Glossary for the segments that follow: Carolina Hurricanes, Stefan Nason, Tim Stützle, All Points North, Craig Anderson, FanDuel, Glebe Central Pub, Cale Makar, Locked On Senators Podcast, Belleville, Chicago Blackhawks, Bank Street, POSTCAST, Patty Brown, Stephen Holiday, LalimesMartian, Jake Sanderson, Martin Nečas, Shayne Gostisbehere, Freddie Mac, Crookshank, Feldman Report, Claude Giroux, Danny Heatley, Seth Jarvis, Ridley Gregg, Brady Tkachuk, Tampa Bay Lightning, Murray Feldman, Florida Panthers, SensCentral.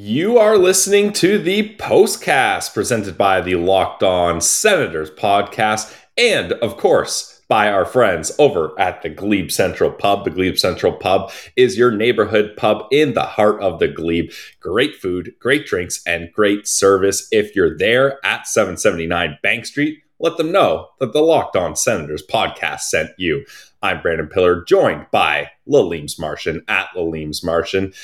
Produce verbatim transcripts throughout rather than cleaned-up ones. You are listening to the Postcast, presented by the Locked On Senators Podcast, and, of course, by our friends over at the Glebe Central Pub. The Glebe Central Pub is your neighborhood pub in the heart of the Glebe. Great food, great drinks, and great service. If you're there at seven seventy-nine Bank Street, let them know that the Locked On Senators Podcast sent you. I'm Brandon Piller, joined by LalimesMartian at LalimesMartian.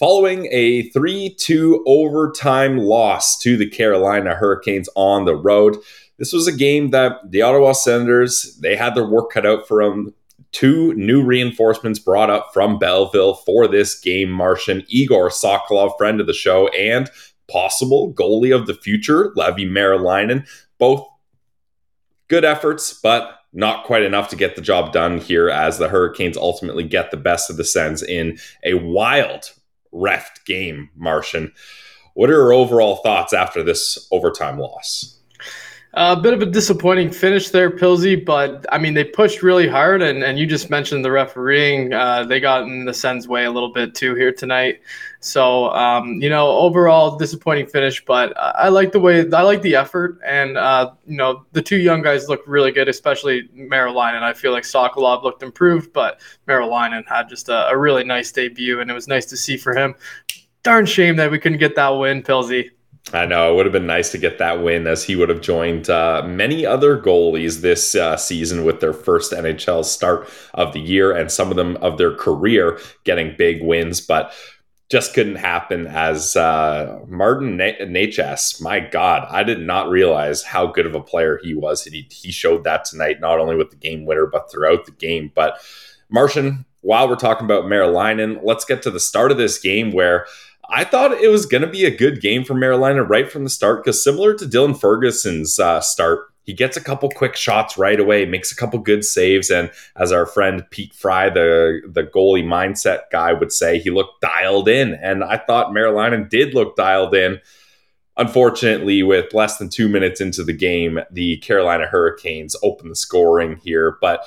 Following a three two overtime loss to the Carolina Hurricanes on the road, this was a game that the Ottawa Senators, they had their work cut out for them. Two new reinforcements brought up from Belleville for this game, Martian. Igor Sokolov, friend of the show, and possible goalie of the future, Leevi Meriläinen. Both good efforts, but not quite enough to get the job done here as the Hurricanes ultimately get the best of the Sens in a wild ref game, Martian. What are your overall thoughts after this overtime loss? A bit of a disappointing finish there, Pilsy, but I mean, they pushed really hard, and, and you just mentioned the refereeing. Uh, they got in the Sens' way a little bit too here tonight. So, um, you know, overall disappointing finish, but I like the way, I like the effort, and, uh, you know, the two young guys look really good, especially Meriläinen. I feel like Sokolov looked improved, but Meriläinen had just a, a really nice debut, and it was nice to see for him. Darn shame that we couldn't get that win, Pilsy. I know, it would have been nice to get that win, as he would have joined uh, many other goalies this uh, season with their first N H L start of the year, and some of them of their career getting big wins, but just couldn't happen as uh, Martin Nečas. My God, I did not realize how good of a player he was. He, he showed that tonight, not only with the game winner, but throughout the game. But Martian, while we're talking about Meriläinen, let's get to the start of this game where I thought it was going to be a good game for Meriläinen right from the start, because similar to Dylan Ferguson's uh, start, he gets a couple quick shots right away, makes a couple good saves, and as our friend Pete Fry, the, the goalie mindset guy, would say, he looked dialed in, and I thought Meriläinen did look dialed in. Unfortunately, with less than two minutes into the game, the Carolina Hurricanes open the scoring here, but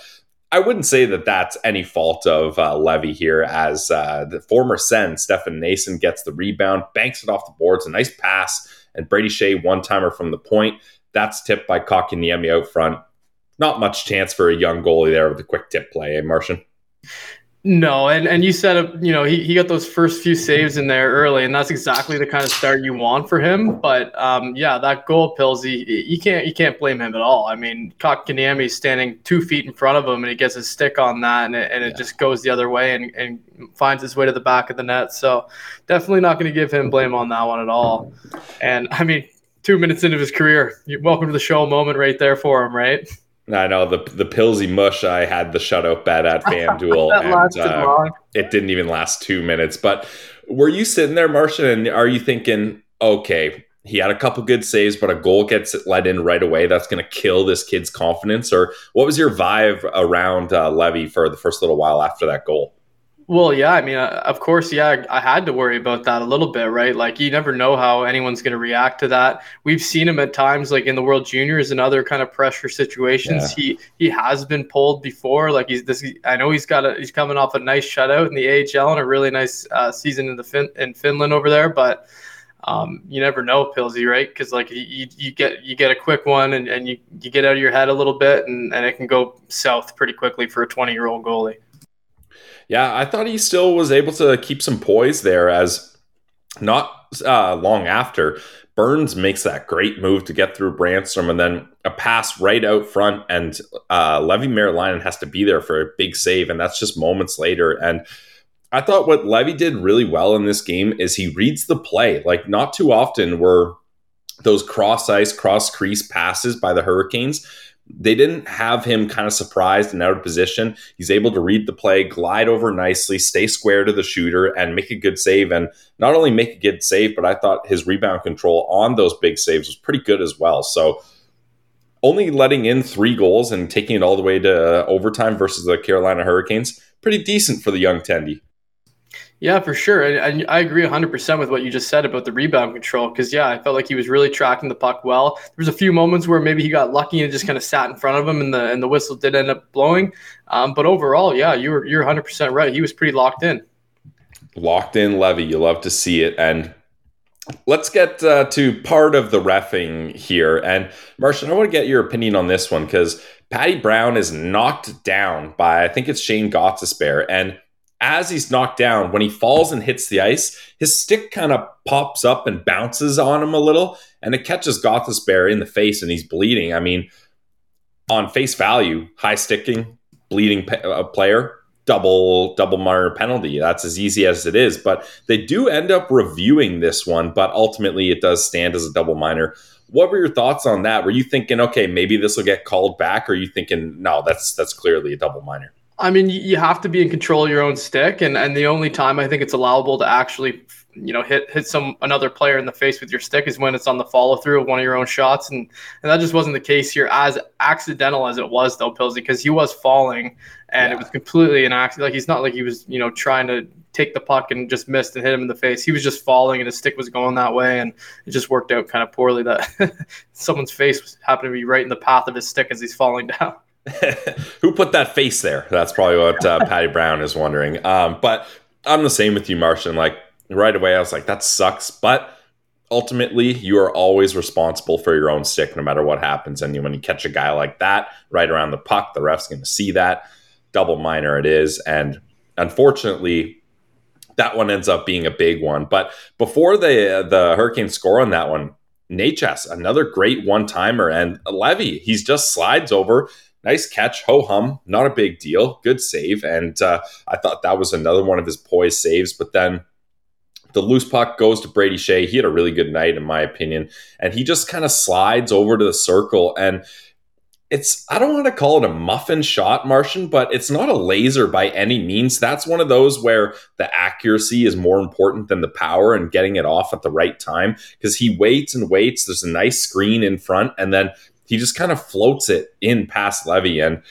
I wouldn't say that that's any fault of uh, Leevi here, as uh, the former Sen, Stefan Nason, gets the rebound, banks it off the boards, a nice pass, and Brady Skjei one-timer from the point. That's tipped by Kakko-Niemi out front. Not much chance for a young goalie there with a quick tip play, eh, Martian? No, and, and you said, you know, he, he got those first few saves in there early, and that's exactly the kind of start you want for him. But, um, yeah, that goal, Pilsy, you can't you can't blame him at all. I mean, Kakko-Niemi is standing two feet in front of him, and he gets his stick on that, and it, and it yeah. just goes the other way and, and finds its way to the back of the net. So definitely not going to give him blame on that one at all. And, I mean, two minutes into his career, welcome to the show moment right there for him, right? I know, the the Pilsy mush, I had the shutout bet at FanDuel. that and, lasted uh, long. It didn't even last two minutes. But were you sitting there, Martian, and are you thinking, okay, he had a couple good saves, but a goal gets let in right away, that's going to kill this kid's confidence? Or what was your vibe around uh, Leevi for the first little while after that goal? Well, yeah, I mean, uh, of course, yeah, I, I had to worry about that a little bit, right? Like, you never know how anyone's going to react to that. We've seen him at times, like in the World Juniors and other kind of pressure situations. Yeah. He he has been pulled before. Like, he's this. I know he's got a, he's coming off a nice shutout in the A H L and a really nice uh, season in the fin- in Finland over there, but um, you never know, Pilsy, right? Because like you, you get you get a quick one and, and you, you get out of your head a little bit, and, and it can go south pretty quickly for a twenty-year-old goalie. Yeah, I thought he still was able to keep some poise there, as not uh, long after, Burns makes that great move to get through Brandstrom, and then a pass right out front, and uh, Leevi Meriläinen has to be there for a big save, and that's just moments later. And I thought what Leevi did really well in this game is he reads the play. Like, not too often were those cross-ice, cross-crease passes by the Hurricanes. They didn't have him kind of surprised and out of position. He's able to read the play, glide over nicely, stay square to the shooter, and make a good save. And not only make a good save, but I thought his rebound control on those big saves was pretty good as well. So only letting in three goals and taking it all the way to overtime versus the Carolina Hurricanes, pretty decent for the young Tendy. Yeah, for sure. And, and I agree one hundred percent with what you just said about the rebound control, because, yeah, I felt like he was really tracking the puck well. There was a few moments where maybe he got lucky and just kind of sat in front of him, and the and the whistle did end up blowing. Um, but overall, yeah, you were, you're one hundred percent right. He was pretty locked in. Locked in, Leevi. You love to see it. And Let's get uh, to part of the reffing here. And Martian, I want to get your opinion on this one because Patty Brown is knocked down by, I think it's Shayne Gostisbehere. And as he's knocked down, when he falls and hits the ice, his stick kind of pops up and bounces on him a little. And it catches Gostisbehere in the face and he's bleeding. I mean, on face value, high sticking, bleeding pe- a player. Double double minor penalty. That's as easy as it is. But they do end up reviewing this one, but ultimately it does stand as a double minor. What were your thoughts on that? Were you thinking, okay, maybe this will get called back? Or are you thinking, no, that's that's clearly a double minor? I mean, you have to be in control of your own stick, and, and the only time I think it's allowable to actually, you know, hit hit some another player in the face with your stick is when it's on the follow through of one of your own shots, and and that just wasn't the case here. As accidental as it was, though, Pillsy, because he was falling, and yeah. It was completely an accident. Like he's not like he was, you know, trying to take the puck and just missed and hit him in the face. He was just falling, and his stick was going that way, and it just worked out kind of poorly that someone's face happened to be right in the path of his stick as he's falling down. Who put that face there? That's probably what uh, Patty Brown is wondering. Um, but I'm the same with you, Martian. Like right away, I was like, that sucks. But ultimately, you are always responsible for your own stick, no matter what happens. And when you catch a guy like that right around the puck, the ref's going to see that. Double minor it is. And unfortunately, that one ends up being a big one. But before the, the Hurricanes score on that one, Nečas, another great one-timer. And Leevi, he's just slides over. Nice catch, ho-hum, not a big deal, good save. And uh, I thought that was another one of his poise saves. But then the loose puck goes to Brady Skjei. He had a really good night, in my opinion. And he just kind of slides over to the circle. And it's, I don't want to call it a muffin shot, Martian, but it's not a laser by any means. That's one of those where the accuracy is more important than the power and getting it off at the right time. Because he waits and waits. There's a nice screen in front. And then he just kind of floats it in past Leevi. And,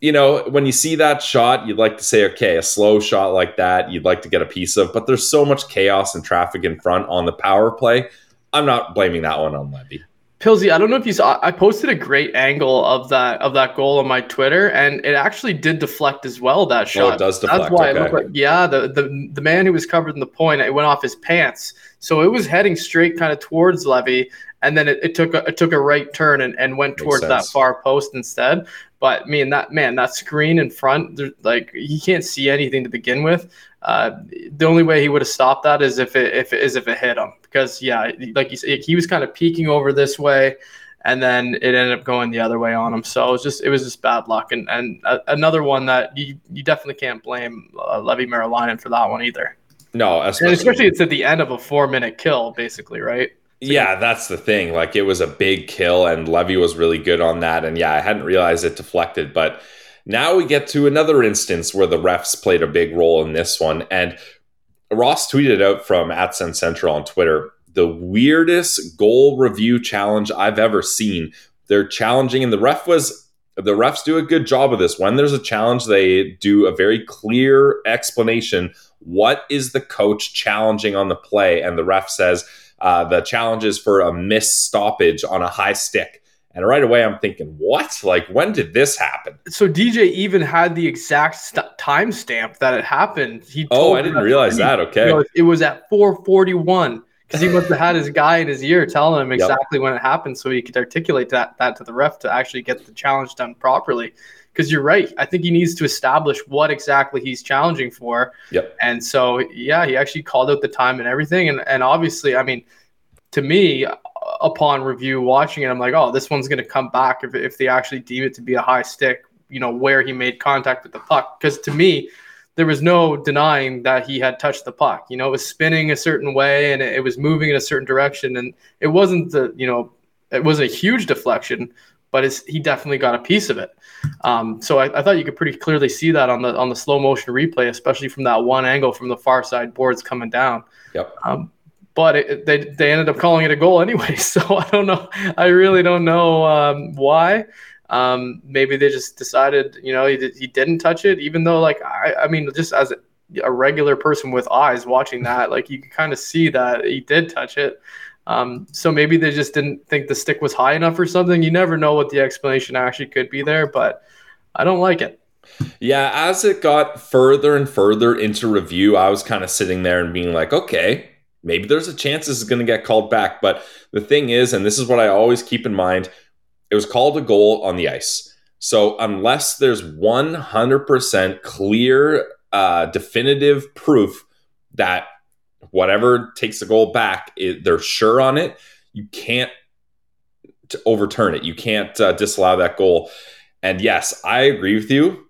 you know, when you see that shot, you'd like to say, okay, a slow shot like that, you'd like to get a piece of. But there's so much chaos and traffic in front on the power play. I'm not blaming that one on Leevi. Pillsy, I don't know if you saw, I posted a great angle of that of that goal on my Twitter, and it actually did deflect as well, that shot. Oh, it does deflect. That's why okay. It looked like, yeah, the, the, the man who was covered in the point, it went off his pants. So it was heading straight kind of towards Leevi. And then it, it took a, it took a right turn and, and went towards that far post instead. But I mean, that man, that screen in front, like he can't see anything to begin with. Uh, the only way he would have stopped that is if it if is if it hit him, because yeah, like you said, he was kind of peeking over this way, and then it ended up going the other way on him. So it was just it was just bad luck, and and uh, another one that you you definitely can't blame uh, Leevi Meriläinen for that one either. No, especially, and especially it's at the end of a four minute kill, basically, right? Yeah, that's the thing. Like, it was a big kill, and Leevi was really good on that. And yeah, I hadn't realized it deflected. But now we get to another instance where the refs played a big role in this one. And Ross tweeted out from at SensCentral on Twitter, the weirdest goal review challenge I've ever seen. They're challenging, and the ref was... The refs do a good job of this. When there's a challenge, they do a very clear explanation. What is the coach challenging on the play? And the ref says... Uh, the challenge is for a missed stoppage on a high stick. And right away, I'm thinking, what? Like, when did this happen? So D J even had the exact st- timestamp that it happened. He oh, I didn't realize that. Okay. You know, it was at four forty-one because he must have had his guy in his ear telling him exactly yep. when it happened so he could articulate that, that to the ref to actually get the challenge done properly. Because you're right. I think he needs to establish what exactly he's challenging for. Yep. And so, yeah, he actually called out the time and everything. And and obviously, I mean, to me, upon review, watching it, I'm like, oh, this one's going to come back if if they actually deem it to be a high stick, you know, where he made contact with the puck. Because to me, there was no denying that he had touched the puck. You know, it was spinning a certain way and it, it was moving in a certain direction. And it wasn't the, you know, it was a huge deflection. But it's, he definitely got a piece of it. Um, so I, I thought you could pretty clearly see that on the on the slow motion replay, especially from that one angle from the far side boards coming down. Yep. Um, but it, they they ended up calling it a goal anyway. So I don't know. I really don't know um, why. Um, maybe they just decided, you know, he, he didn't touch it, even though, like, I, I mean, just as a regular person with eyes watching that, like, you can kind of see that he did touch it. Um, so maybe they just didn't think the stick was high enough or something. You never know what the explanation actually could be there, but I don't like it. Yeah, as it got further and further into review, I was kind of sitting there and being like, okay, maybe there's a chance this is going to get called back. But the thing is, and this is what I always keep in mind, it was called a goal on the ice. So unless there's one hundred percent clear, uh, definitive proof that whatever takes the goal back, it, they're sure on it, you can't to overturn it. You can't uh, disallow that goal. And yes, I agree with you.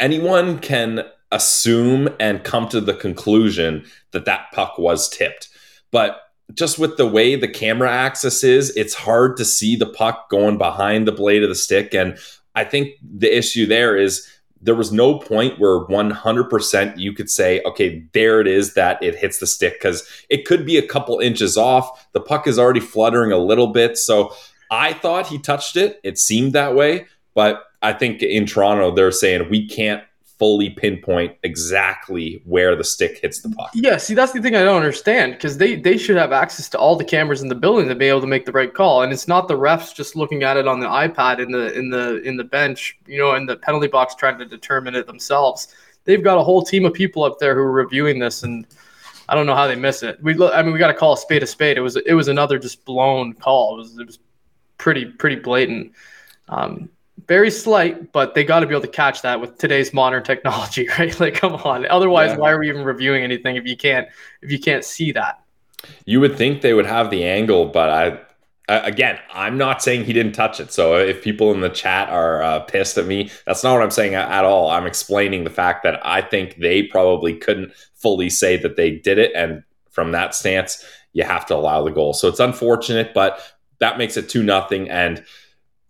Anyone can assume and come to the conclusion that that puck was tipped. But just with the way the camera access is, it's hard to see the puck going behind the blade of the stick. And I think the issue there is there was no point where one hundred percent you could say, okay, there it is that it hits the stick, because it could be a couple inches off. The puck is already fluttering a little bit. So I thought he touched it. It seemed that way. But I think in Toronto, they're saying we can't fully pinpoint exactly where the stick hits the puck. Yeah, see, that's the thing I don't understand, because they, they should have access to all the cameras in the building to be able to make the right call. And it's not the refs just looking at it on the iPad in the in the in the bench, you know, in the penalty box trying to determine it themselves. They've got a whole team of people up there who are reviewing this, and I don't know how they miss it. We I mean we got to call a spade a spade. It was it was another just blown call. It was it was pretty pretty blatant. Um Very slight, but they got to be able to catch that with today's modern technology, right? Like, come on. Otherwise, yeah. Why are we even reviewing anything if you can't if you can't see that? You would think they would have the angle, but I again, I'm not saying he didn't touch it. So if people in the chat are uh, pissed at me, that's not what I'm saying at all. I'm explaining the fact that I think they probably couldn't fully say that they did it, and from that stance, you have to allow the goal. So it's unfortunate, but that makes it two nothing. And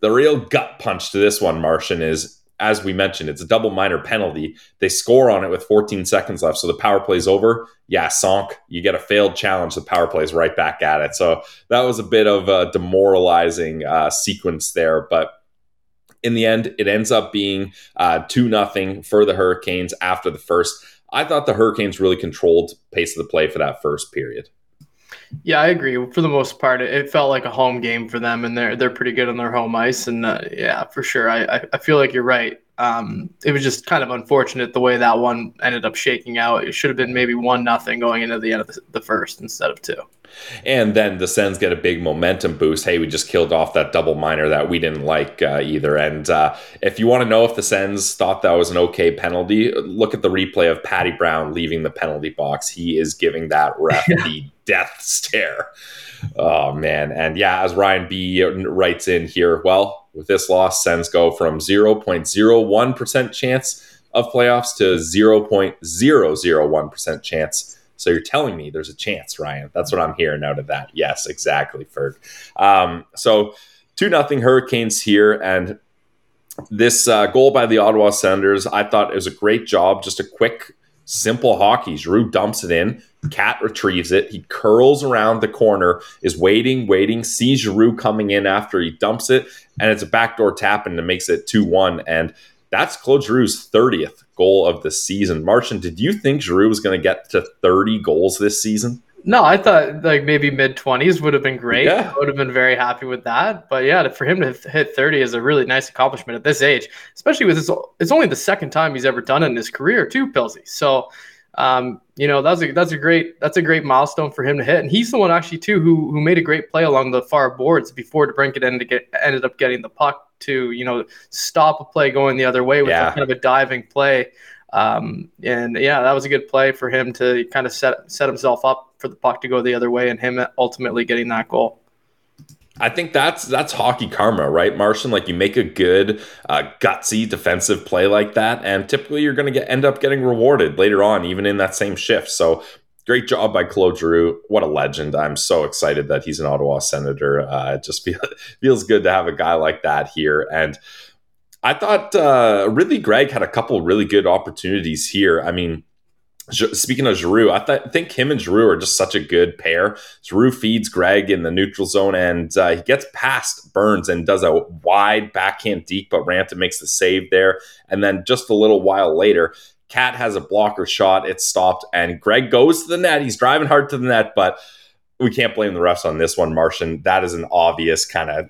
the real gut punch to this one, Martian, is, as we mentioned, it's a double minor penalty. They score on it with fourteen seconds left, so the power play's over. Yeah, Sonk, you get a failed challenge, the power play's right back at it. So that was a bit of a demoralizing uh, sequence there. But in the end, it ends up being uh, two nothing for the Hurricanes after the first. I thought the Hurricanes really controlled pace of the play for that first period. Yeah, I agree. For the most part, it felt like a home game for them, and they're they're pretty good on their home ice. And uh, yeah, for sure, I I feel like you're right. Um, it was just kind of unfortunate the way that one ended up shaking out. It should have been maybe one nothing going into the end of the, the first instead of two. And then the Sens get a big momentum boost. Hey, we just killed off that double minor that we didn't like uh, either. And uh, if you want to know if the Sens thought that was an okay penalty, look at the replay of Patty Brown leaving the penalty box. He is giving that ref the death stare. Oh, man. And yeah, as Ryan B writes in here, well, with this loss, Sens go from zero point zero one percent chance of playoffs to zero point zero zero one percent chance. So you're telling me there's a chance, Ryan. That's what I'm hearing out of that. Yes, exactly, Ferg. Um, so two nothing Hurricanes here. And this uh, goal by the Ottawa Senators, I thought it was a great job. Just a quick, simple hockey. Giroux dumps it in. Cat retrieves it. He curls around the corner, is waiting, waiting. Sees Giroux coming in after he dumps it. And it's a backdoor tap, and it makes it two one. And that's Claude Giroux's thirtieth goal of the season. Martian, did you think Giroux was going to get to thirty goals this season? No, I thought like maybe mid-twenties would have been great. Yeah. I would have been very happy with that. But yeah, for him to hit thirty is a really nice accomplishment at this age, especially with his, it's only the second time he's ever done it in his career too, Pilsy. So, um, you know, that's a, that's a great, that's a great milestone for him to hit. And he's the one actually too, who, who made a great play along the far boards before DeBrincat ended, ended up getting the puck to, you know, stop a play going the other way with yeah. kind of a diving play. Um, and, yeah, that was a good play for him to kind of set set himself up for the puck to go the other way and him ultimately getting that goal. I think that's that's hockey karma, right, Martian? Like, you make a good, uh, gutsy defensive play like that, and typically you're going to get end up getting rewarded later on, even in that same shift. So great job by Claude Giroux. What a legend. I'm so excited that he's an Ottawa Senator. Uh, it just feel, feels good to have a guy like that here. And I thought uh, Ridley Gregg had a couple really good opportunities here. I mean, G- speaking of Giroux, I th- think him and Giroux are just such a good pair. Giroux feeds Gregg in the neutral zone, and uh, he gets past Burns and does a wide backhand deke, but Ranta makes the save there. And then just a little while later, Cat has a blocker shot. It's stopped, and Gregg goes to the net. He's driving hard to the net, but we can't blame the refs on this one, Martian. That is an obvious kind of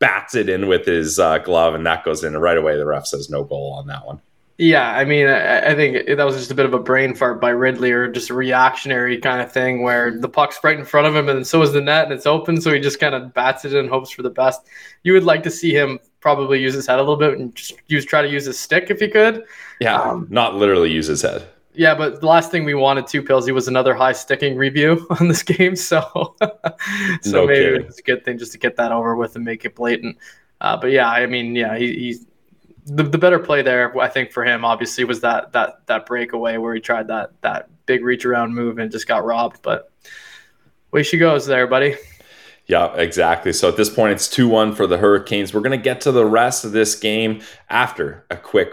bats it in with his uh, glove, and that goes in. And right away, the ref says no goal on that one. Yeah, I mean, I, I think that was just a bit of a brain fart by Ridley, or just a reactionary kind of thing where the puck's right in front of him and so is the net and it's open, so he just kind of bats it in hopes for the best. You would like to see him probably use his head a little bit and just use try to use his stick if he could. Yeah, um, not literally use his head. Yeah, but the last thing we wanted to, Pilsy, was another high-sticking review on this game, so so no maybe kidding. It's a good thing just to get that over with and make it blatant. Uh, but yeah, I mean, yeah, he, he's the, the better play there, I think, for him, obviously, was that that that breakaway where he tried that that big reach-around move and just got robbed. But way she goes there, buddy. Yeah, exactly. So at this point, it's two one for the Hurricanes. We're going to get to the rest of this game after a quick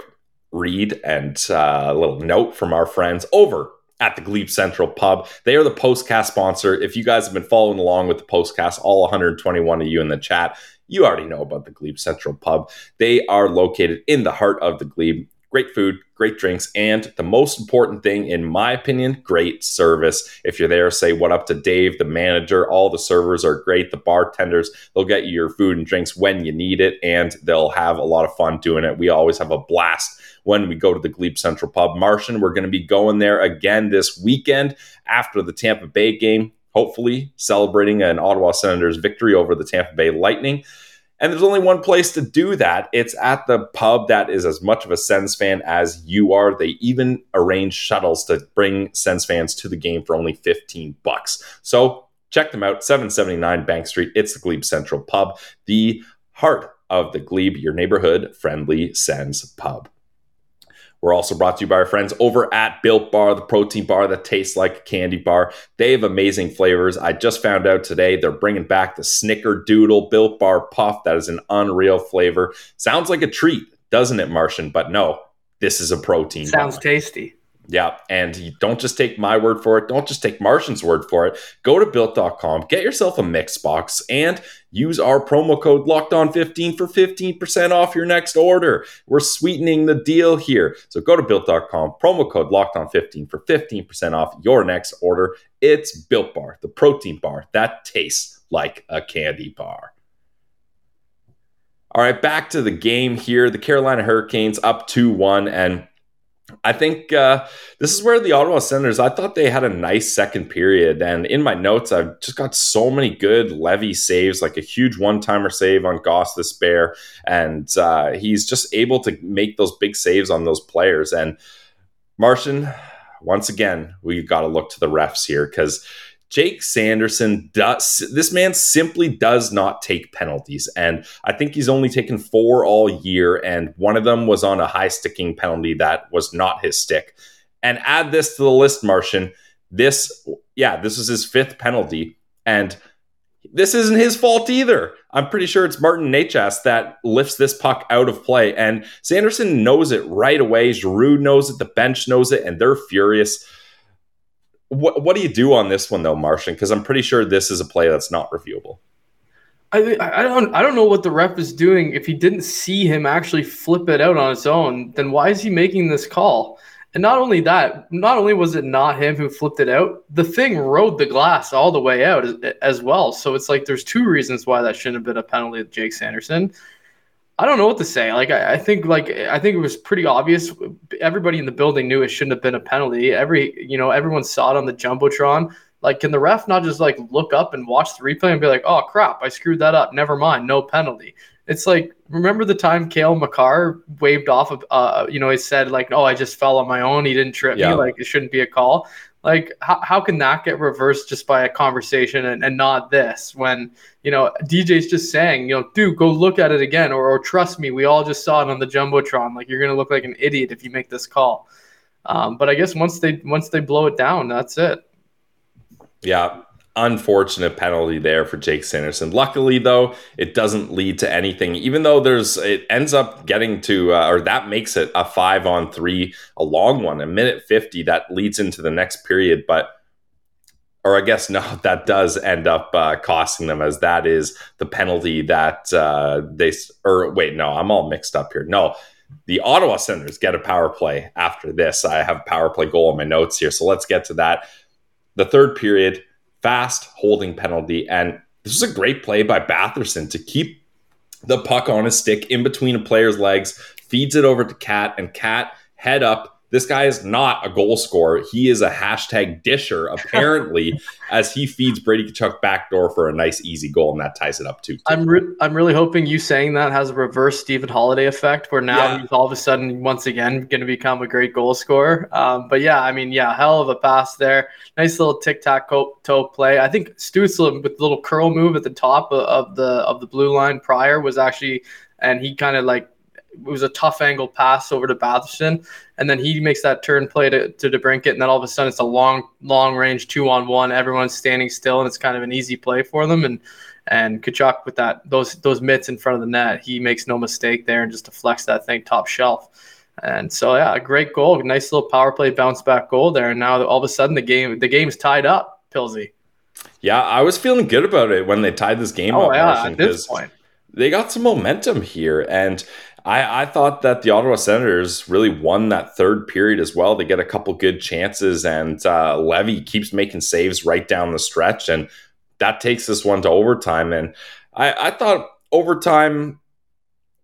read and uh, a little note from our friends over at the Glebe Central Pub. They are the postcast sponsor. If you guys have been following along with the postcast, all one hundred twenty-one of you in the chat, you already know about the Glebe Central Pub. They are located in the heart of the Glebe. Great food, great drinks, and the most important thing, in my opinion, great service. If you're there, say what up to Dave, the manager. All the servers are great. The bartenders, they'll get you your food and drinks when you need it, and they'll have a lot of fun doing it. We always have a blast when we go to the Glebe Central Pub. Martian, we're going to be going there again this weekend after the Tampa Bay game, hopefully celebrating an Ottawa Senators victory over the Tampa Bay Lightning. And there's only one place to do that. It's at the pub that is as much of a Sens fan as you are. They even arrange shuttles to bring Sens fans to the game for only fifteen bucks. So check them out, seven seventy-nine Bank Street. It's the Glebe Central Pub, the heart of the Glebe, your neighborhood-friendly Sens pub. We're also brought to you by our friends over at Built Bar, the protein bar that tastes like a candy bar. They have amazing flavors. I just found out today they're bringing back the Snickerdoodle Built Bar Puff. That is an unreal flavor. Sounds like a treat, doesn't it, Martian? But no, this is a protein bar. Sounds tasty. Yeah, and you don't just take my word for it. Don't just take Martian's word for it. Go to Built dot com, get yourself a mix box, and use our promo code locked on fifteen for fifteen percent off your next order. We're sweetening the deal here. So go to Built dot com, promo code locked on fifteen for fifteen percent off your next order. It's Built Bar, the protein bar that tastes like a candy bar. All right, back to the game here. The Carolina Hurricanes up two one, and I think uh, this is where the Ottawa Senators, I thought they had a nice second period. And in my notes, I've just got so many good Leevi saves, like a huge one-timer save on Gostisbehere. And uh, he's just able to make those big saves on those players. And Martian, once again, we've got to look to the refs here, because Jake Sanderson does, this man simply does not take penalties. And I think he's only taken four all year. And one of them was on a high sticking penalty that was not his stick. And add this to the list, Martian. This, yeah, this is his fifth penalty. And this isn't his fault either. I'm pretty sure it's Martin Nečas that lifts this puck out of play. And Sanderson knows it right away. Giroux knows it. The bench knows it. And they're furious. What what do you do on this one though, Martian? Because I'm pretty sure this is a play that's not reviewable. I I don't I don't know what the ref is doing. If he didn't see him actually flip it out on his own, then why is he making this call? And not only that, not only was it not him who flipped it out, the thing rode the glass all the way out as, as well. So it's like there's two reasons why that shouldn't have been a penalty to Jake Sanderson. I don't know what to say. Like I, I think, like I think it was pretty obvious. Everybody in the building knew it shouldn't have been a penalty. Every, you know, everyone saw it on the jumbotron. Like, can the ref not just like look up and watch the replay and be like, "Oh crap, I screwed that up. Never mind, no penalty." It's like, remember the time Cale Makar waved off of, uh, you know, he said like, "Oh, I just fell on my own. He didn't trip yeah. me. Like it shouldn't be a call." Like, how how can that get reversed just by a conversation and, and not this? When, you know, D J's just saying, you know, dude, go look at it again, or, or trust me, we all just saw it on the Jumbotron. Like, you're going to look like an idiot if you make this call. Um, but I guess once they once they blow it down, that's it. Yeah, unfortunate penalty there for Jake Sanderson. Luckily, though, it doesn't lead to anything, even though there's it ends up getting to uh, or that makes it a five on three, a long one, a minute fifty that leads into the next period. But or I guess no, that does end up uh, costing them, as that is the penalty that uh, they or wait, no, I'm all mixed up here. No, the Ottawa Senators get a power play after this. I have power play goal on my notes here. So let's get to that. The third period. Fast holding penalty, and this was a great play by Batherson to keep the puck on his stick in between a player's legs, feeds it over to Cat, and Cat head up. This guy is not a goal scorer. He is a hashtag disher, apparently, as he feeds Brady Tkachuk backdoor for a nice, easy goal, and that ties it up too. I'm re- I'm really hoping you saying that has a reverse Stephen Holiday effect, where now yeah. he's all of a sudden, once again, going to become a great goal scorer. Um, but yeah, I mean, yeah, hell of a pass there. Nice little tic-tac-toe play. I think Stützle with the little curl move at the top of the of the blue line prior was actually, and he kind of like, it was a tough angle pass over to Batherson, and then he makes that turn play to, to DeBrincat, and then all of a sudden it's a long, long range two-on-one. Everyone's standing still, and it's kind of an easy play for them. And and Tkachuk with that those those mitts in front of the net, he makes no mistake there and just deflects that thing top shelf. And so yeah, a great goal, nice little power play bounce back goal there. And now all of a sudden the game the game's tied up, Pilsy. Yeah, I was feeling good about it when they tied this game oh, up. Yeah, Martian, at this point, they got some momentum here, and I, I thought that the Ottawa Senators really won that third period as well. They get a couple good chances, and uh, Leevi keeps making saves right down the stretch, and that takes this one to overtime. And I, I thought overtime,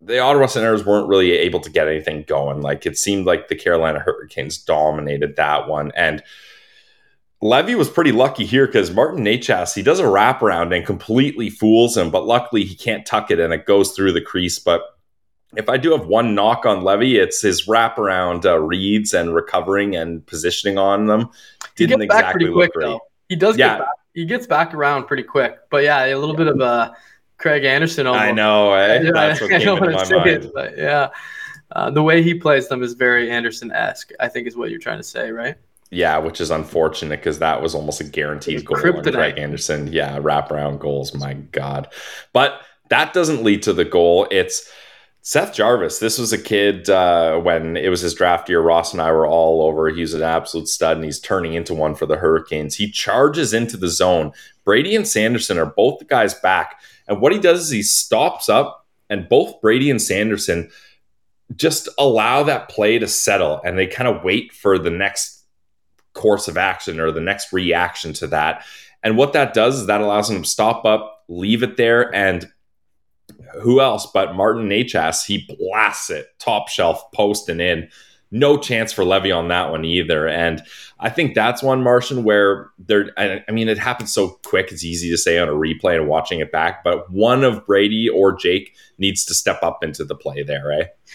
the Ottawa Senators weren't really able to get anything going. Like, it seemed like the Carolina Hurricanes dominated that one, and Leevi was pretty lucky here because Martin Nečas, he does a wraparound and completely fools him, but luckily he can't tuck it, and it goes through the crease. But if I do have one knock on Leevi, it's his wraparound uh, reads and recovering and positioning on them. Didn't he exactly look quick, great. Though. He does yeah. get back. He gets back around pretty quick. But yeah, a little yeah. bit of a Craig Anderson almost. I know. Eh? Yeah, That's what I, came I into my mind. It, but yeah. Uh, the way he plays them is very Anderson-esque, I think is what you're trying to say, right? Yeah, which is unfortunate because that was almost a guaranteed goal on Craig Anderson. Yeah, wraparound goals. My God. But that doesn't lead to the goal. It's Seth Jarvis. This was a kid uh, when it was his draft year. Ross and I were all over. He's an absolute stud, and he's turning into one for the Hurricanes. He charges into the zone. Brady and Sanderson are both the guys back. And what he does is he stops up, and both Brady and Sanderson just allow that play to settle, and they kind of wait for the next course of action or the next reaction to that. And what that does is that allows him to stop up, leave it there, and who else but Martin Nečas, he blasts it top shelf, post and in. No chance for Leevi on that one either. And I think that's one, Martian, where there, I, I mean, it happened so quick. It's easy to say on a replay and watching it back, but one of Brady or Jake needs to step up into the play there, right? Eh?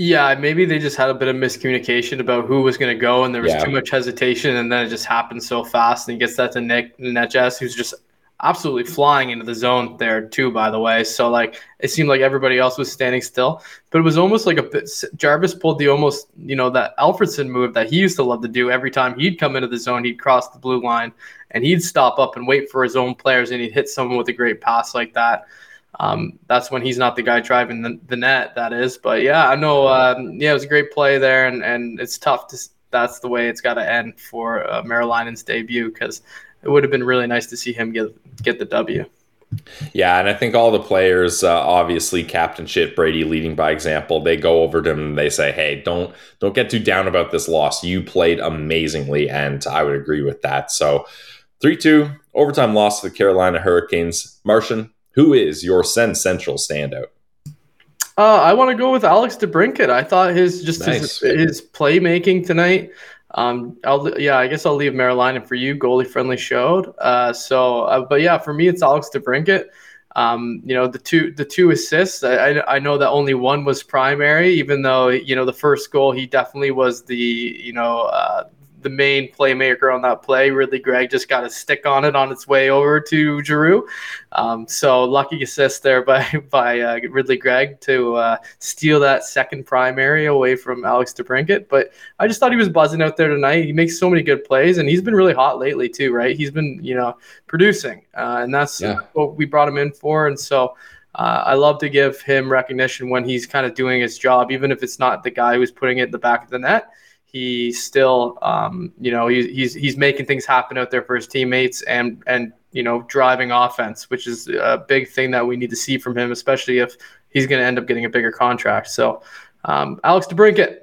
Yeah, maybe they just had a bit of miscommunication about who was going to go, and there was yeah. too much hesitation, and then it just happened so fast. And he gets that to Nick Nečas, who's just absolutely flying into the zone there too, by the way. So like, it seemed like everybody else was standing still, but it was almost like a bit, Jarvis pulled the almost, you know, that Alfredsson move that he used to love to do. Every time he'd come into the zone, he'd cross the blue line and he'd stop up and wait for his own players, and he'd hit someone with a great pass like that. Um, that's when he's not the guy driving the, the net, that is. But yeah, I know. Um, yeah, it was a great play there, and and it's tough to. That's the way it's got to end for uh, Meriläinen's debut, because it would have been really nice to see him get get the W. Yeah, and I think all the players, uh, obviously, Captain Shit Brady leading by example, they go over to him and they say, hey, don't don't get too down about this loss. You played amazingly, and I would agree with that. So three two, overtime loss to the Carolina Hurricanes. Martian, who is your SensCentral standout? Uh, I want to go with Alex DeBrincat. I thought his just nice. his, his playmaking tonight. Um, I'll, yeah, I guess I'll leave Meriläinen for you. Goalie friendly showed. Uh, so, uh, but yeah, for me, it's Alex DeBrincat. Um, you know, the two, the two assists, I, I, I know that only one was primary, even though, you know, the first goal, he definitely was the, you know, uh, the main playmaker on that play. Ridley Gregg just got a stick on it on its way over to Giroux. Um, so lucky assist there by by uh, Ridley Gregg to uh, steal that second primary away from Alex DeBrincat. But I just thought he was buzzing out there tonight. He makes so many good plays, and he's been really hot lately too, right? He's been, you know, producing, uh, and that's yeah. what we brought him in for. And so Uh, I love to give him recognition when he's kind of doing his job, even if it's not the guy who's putting it in the back of the net. He still, um, you know, he's, he's he's making things happen out there for his teammates, and and you know, driving offense, which is a big thing that we need to see from him, especially if he's going to end up getting a bigger contract. So, um, Alex DeBrincat,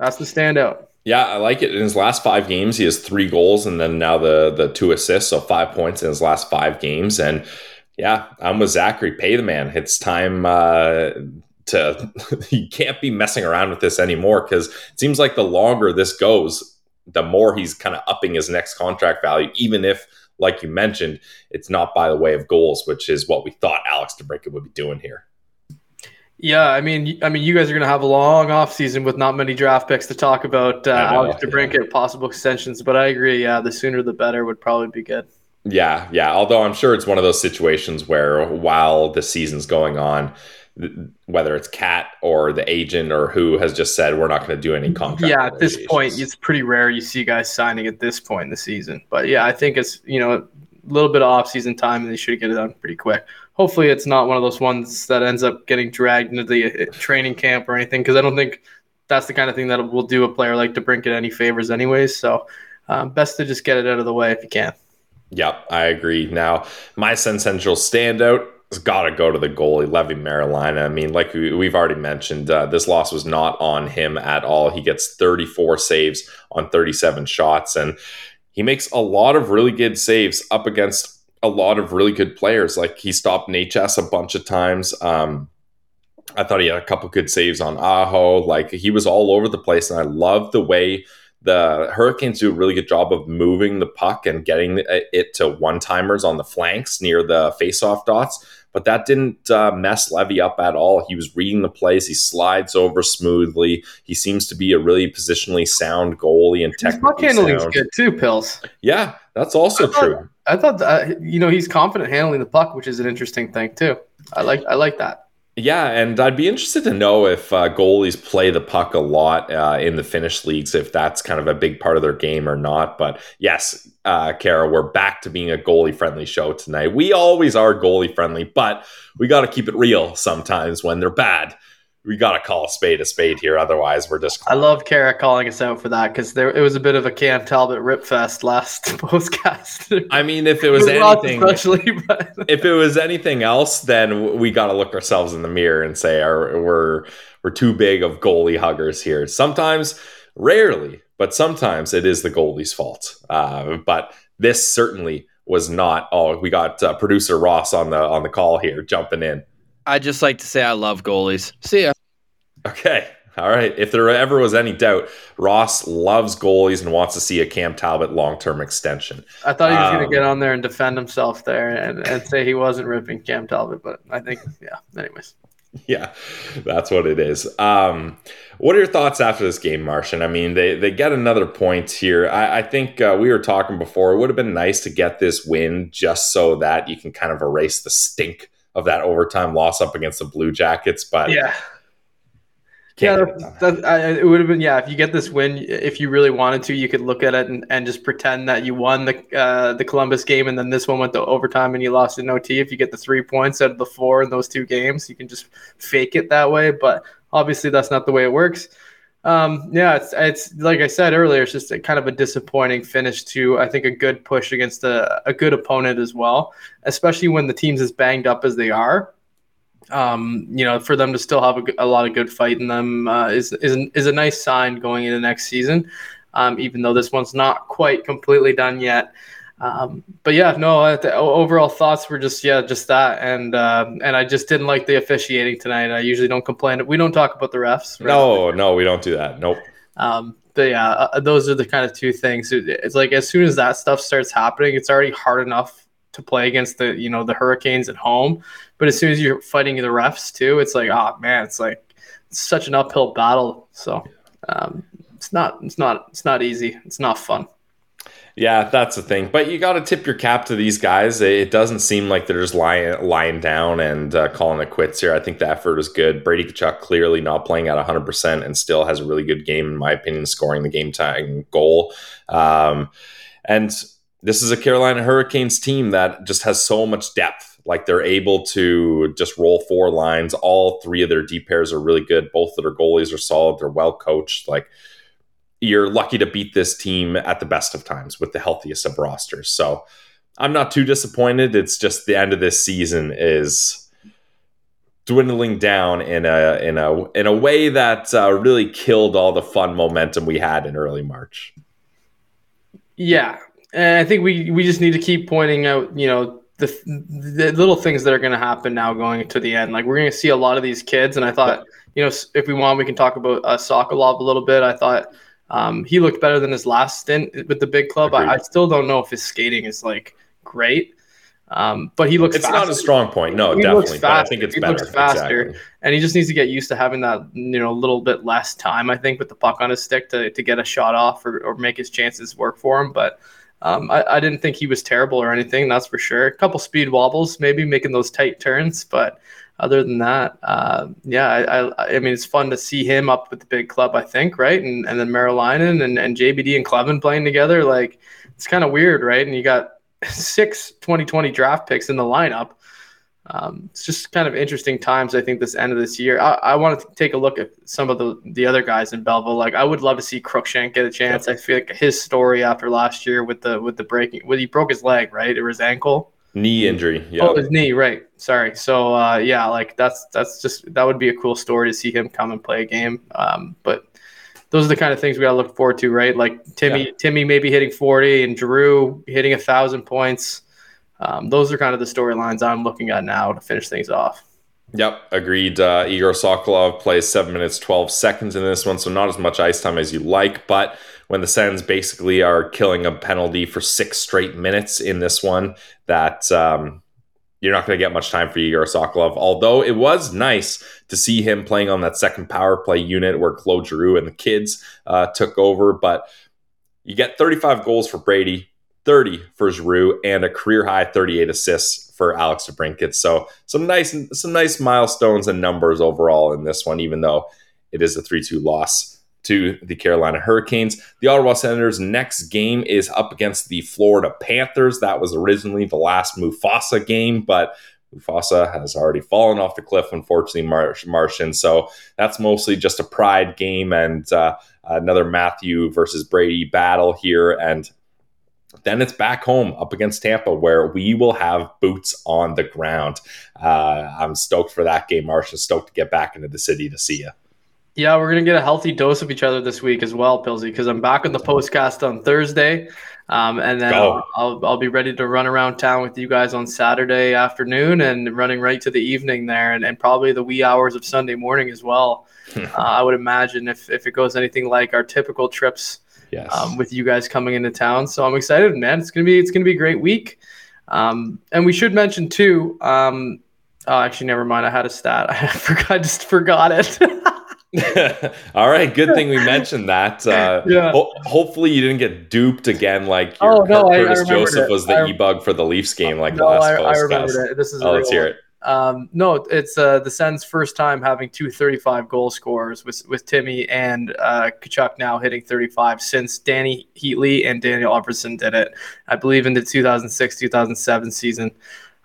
that's the standout. Yeah, I like it. In his last five games, he has three goals, and then now the the two assists, so five points in his last five games. And yeah, I'm with Zachary. Pay the man. It's time. Uh, to you can't be messing around with this anymore, because it seems like the longer this goes, the more he's kind of upping his next contract value, even if, like you mentioned, it's not by the way of goals, which is what we thought Alex DeBrincat would be doing here. Yeah, I mean, I mean, you guys are going to have a long offseason with not many draft picks to talk about uh, know, Alex DeBrincat, yeah. possible extensions, but I agree, yeah, the sooner the better would probably be good. Yeah, yeah, although I'm sure it's one of those situations where while the season's going on, whether it's Cat or the agent or who has just said we're not going to do any contract. Yeah, at this point, it's pretty rare you see guys signing at this point in the season. But yeah, I think it's, you know, a little bit of off-season time and they should get it done pretty quick. Hopefully it's not one of those ones that ends up getting dragged into the training camp or anything, because I don't think that's the kind of thing that will do a player like DeBrincat any favors anyways. So um, best to just get it out of the way if you can. Yep, I agree. Now, my SensCentral standout has got to go to the goalie, Leevi Meriläinen. I mean, like we, we've already mentioned, uh, this loss was not on him at all. He gets thirty-four saves on thirty-seven shots, and he makes a lot of really good saves up against a lot of really good players. Like, he stopped Nečas a bunch of times. Um, I thought he had a couple good saves on Aho. Like, he was all over the place, and I love the way the Hurricanes do a really good job of moving the puck and getting it to one-timers on the flanks near the face-off dots, but that didn't uh, mess Leevi up at all. He was reading the plays. He slides over smoothly. He seems to be a really positionally sound goalie and technically sound. His puck handling's good too, Pils. Yeah, that's also I thought, true. I thought, that, you know, he's confident handling the puck, which is an interesting thing too. I like, I like that. Yeah, and I'd be interested to know if uh, goalies play the puck a lot uh, in the Finnish leagues, if that's kind of a big part of their game or not. But yes, uh, Kara, we're back to being a goalie-friendly show tonight. We always are goalie-friendly, but we got to keep it real sometimes when they're bad. We got to call a spade a spade here. Otherwise, we're just... I love Kara calling us out for that, because there it was a bit of a Cam Talbot rip fest last postcast. I mean, if it was it anything... But... if it was anything else, then we got to look ourselves in the mirror and say our, we're, we're too big of goalie huggers here. Sometimes, rarely, but sometimes it is the goalie's fault. Uh, but this certainly was not... Oh, we got uh, producer Ross on the on the call here jumping in. I just like to say I love goalies. See ya. Okay. All right. If there ever was any doubt, Ross loves goalies and wants to see a Cam Talbot long-term extension. I thought he was um, going to get on there and defend himself there and, and say he wasn't ripping Cam Talbot, but I think, yeah, anyways. Yeah, that's what it is. Um, what are your thoughts after this game, Martian? I mean, they they get another point here. I, I think uh, we were talking before, it would have been nice to get this win just so that you can kind of erase the stink of that overtime loss up against the Blue Jackets, but yeah, yeah, that, that, I, it would have been yeah. If you get this win, if you really wanted to, you could look at it and, and just pretend that you won the uh, the Columbus game, and then this one went to overtime and you lost in O T. If you get the three points out of the four in those two games, you can just fake it that way. But obviously, that's not the way it works. Um, yeah, it's it's like I said earlier, it's just a, kind of a disappointing finish to, I think, a good push against a, a good opponent as well, especially when the team's as banged up as they are. Um, you know, for them to still have a, a lot of good fight in them uh, is is is a nice sign going into next season, um, even though this one's not quite completely done yet. Um, but yeah, no, the overall thoughts were just, yeah, just that. And, uh, and I just didn't like the officiating tonight. I usually don't complain. We don't talk about the refs. Right? No, no, we don't do that. Nope. Um, but yeah, uh, those are the kind of two things. It's like, as soon as that stuff starts happening, it's already hard enough to play against the, you know, the Hurricanes at home. But as soon as you're fighting the refs too, it's like, oh man, it's like it's such an uphill battle. So, um, it's not, it's not, it's not easy. It's not fun. Yeah, that's the thing. But you got to tip your cap to these guys. It doesn't seem like they're just lying, lying down and uh, calling it quits here. I think the effort is good. Brady Tkachuk clearly not playing at one hundred percent and still has a really good game, in my opinion, scoring the game-tying goal. Um, and this is a Carolina Hurricanes team that just has so much depth. Like, they're able to just roll four lines. All three of their D pairs are really good. Both of their goalies are solid. They're well-coached. Like, you're lucky to beat this team at the best of times with the healthiest of rosters. So I'm not too disappointed. It's just the end of this season is dwindling down in a, in a, in a way that uh, really killed all the fun momentum we had in early March. Yeah. And I think we, we just need to keep pointing out, you know, the, the little things that are going to happen now going to the end. Like, we're going to see a lot of these kids. And I thought, you know, if we want, we can talk about uh, Sokolov a little bit. I thought um, he looked better than his last stint with the big club. I, I still don't know if his skating is, like, great. Um, but he looks it's faster. Not a strong point. No, he definitely. But I think it's he better. Looks faster. Exactly. And he just needs to get used to having that, you know, a little bit less time, I think, with the puck on his stick to, to get a shot off or, or make his chances work for him. But um, I, I didn't think he was terrible or anything. That's for sure. A couple speed wobbles, maybe making those tight turns. But other than that, uh, yeah, I, I I mean, it's fun to see him up with the big club, I think. Right. And, and then Meriläinen and, and J B D and Clevin playing together. Like, it's kind of weird. Right. And you got six twenty twenty draft picks in the lineup. Um, it's just kind of interesting times, I think, this end of this year. I, I want to take a look at some of the, the other guys in Belleville. Like, I would love to see Crookshank get a chance. Yep. I feel like his story after last year with the with the breaking, well, he broke his leg, right? Or his ankle. Knee injury. Yeah. Oh, his knee, right. Sorry. So, uh, yeah, like that's that's just that would be a cool story to see him come and play a game. Um, but those are the kind of things we got to look forward to, right? Like Timmy, yeah. Timmy maybe hitting forty and Giroux hitting a thousand points. Um, those are kind of the storylines I'm looking at now to finish things off. Yep, agreed. Uh, Igor Sokolov plays seven minutes, twelve seconds in this one, so not as much ice time as you like, but when the Sens basically are killing a penalty for six straight minutes in this one, that um, you're not going to get much time for Igor Sokolov, although it was nice to see him playing on that second power play unit where Claude Giroux and the kids uh, took over. But you get thirty-five goals for Brady, thirty for Giroux, and a career-high thirty-eight assists for Alex DeBrincat. So some nice some nice milestones and numbers overall in this one, even though it is a three two loss to the Carolina Hurricanes. The Ottawa Senators' next game is up against the Florida Panthers. That was originally the last Mufasa game, but Mufasa has already fallen off the cliff, unfortunately, Mar- Martian. So that's mostly just a pride game and uh, another Matthew versus Brady battle here. And then it's back home up against Tampa, where we will have boots on the ground. Uh, I'm stoked for that game, Martian. Stoked to get back into the city to see you. Yeah, we're going to get a healthy dose of each other this week as well, Pilsy, because I'm back on the podcast on Thursday. Um, and then I'll, I'll I'll be ready to run around town with you guys on Saturday afternoon and running right to the evening there and, and probably the wee hours of Sunday morning as well. uh, I would imagine if, if it goes anything like our typical trips yes. um, with you guys coming into town. So I'm excited, man. It's going to be it's going to be a great week. Um, and we should mention, too, um, oh, actually, never mind. I had a stat. I forgot, I just forgot it. All right, good thing we mentioned that. Uh, yeah. ho- hopefully you didn't get duped again, like your oh, no, Curtis I, I Joseph it. was the I, e-bug for the Leafs game, like no, the last I, I remember it. This is oh, let's hear it. Um, no, it's uh, the Sens' first time having two thirty-five goal scorers with with Timmy and uh, Tkachuk now hitting thirty-five since Danny Heatley and Daniel Alfredsson did it, I believe, in the two thousand six two thousand seven season.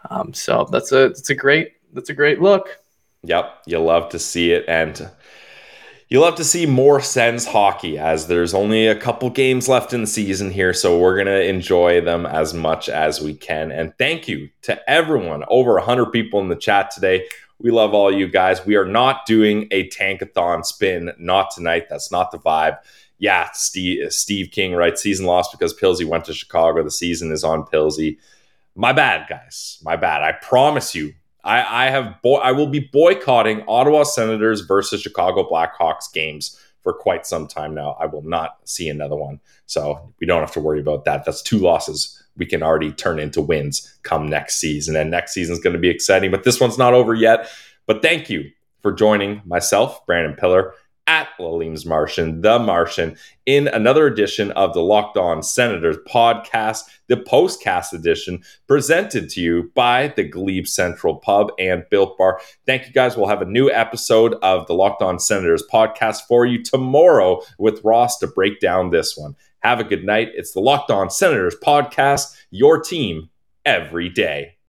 Um, so that's a that's a great that's a great look. Yep, you love to see it. And you'll have to see more Sens hockey as there's only a couple games left in the season here, so we're going to enjoy them as much as we can. And thank you to everyone, over one hundred people in the chat today. We love all you guys. We are not doing a tankathon spin, not tonight. That's not the vibe. Yeah, Steve, Steve King, right? Season lost because Pilsy went to Chicago. The season is on Pilsy. My bad, guys. My bad. I promise you. I, I have bo- I will be boycotting Ottawa Senators versus Chicago Blackhawks games for quite some time now. I will not see another one, so we don't have to worry about that. That's two losses we can already turn into wins come next season, and next season is going to be exciting. But this one's not over yet. But thank you for joining myself, Brandon Piller, at LalimesMartian, the Martian, in another edition of the Locked On Senators podcast, the postcast edition, presented to you by the Glebe Central Pub and Built Bar. Thank you, guys. We'll have a new episode of the Locked On Senators podcast for you tomorrow with Ross to break down this one. Have a good night. It's the Locked On Senators podcast, your team every day.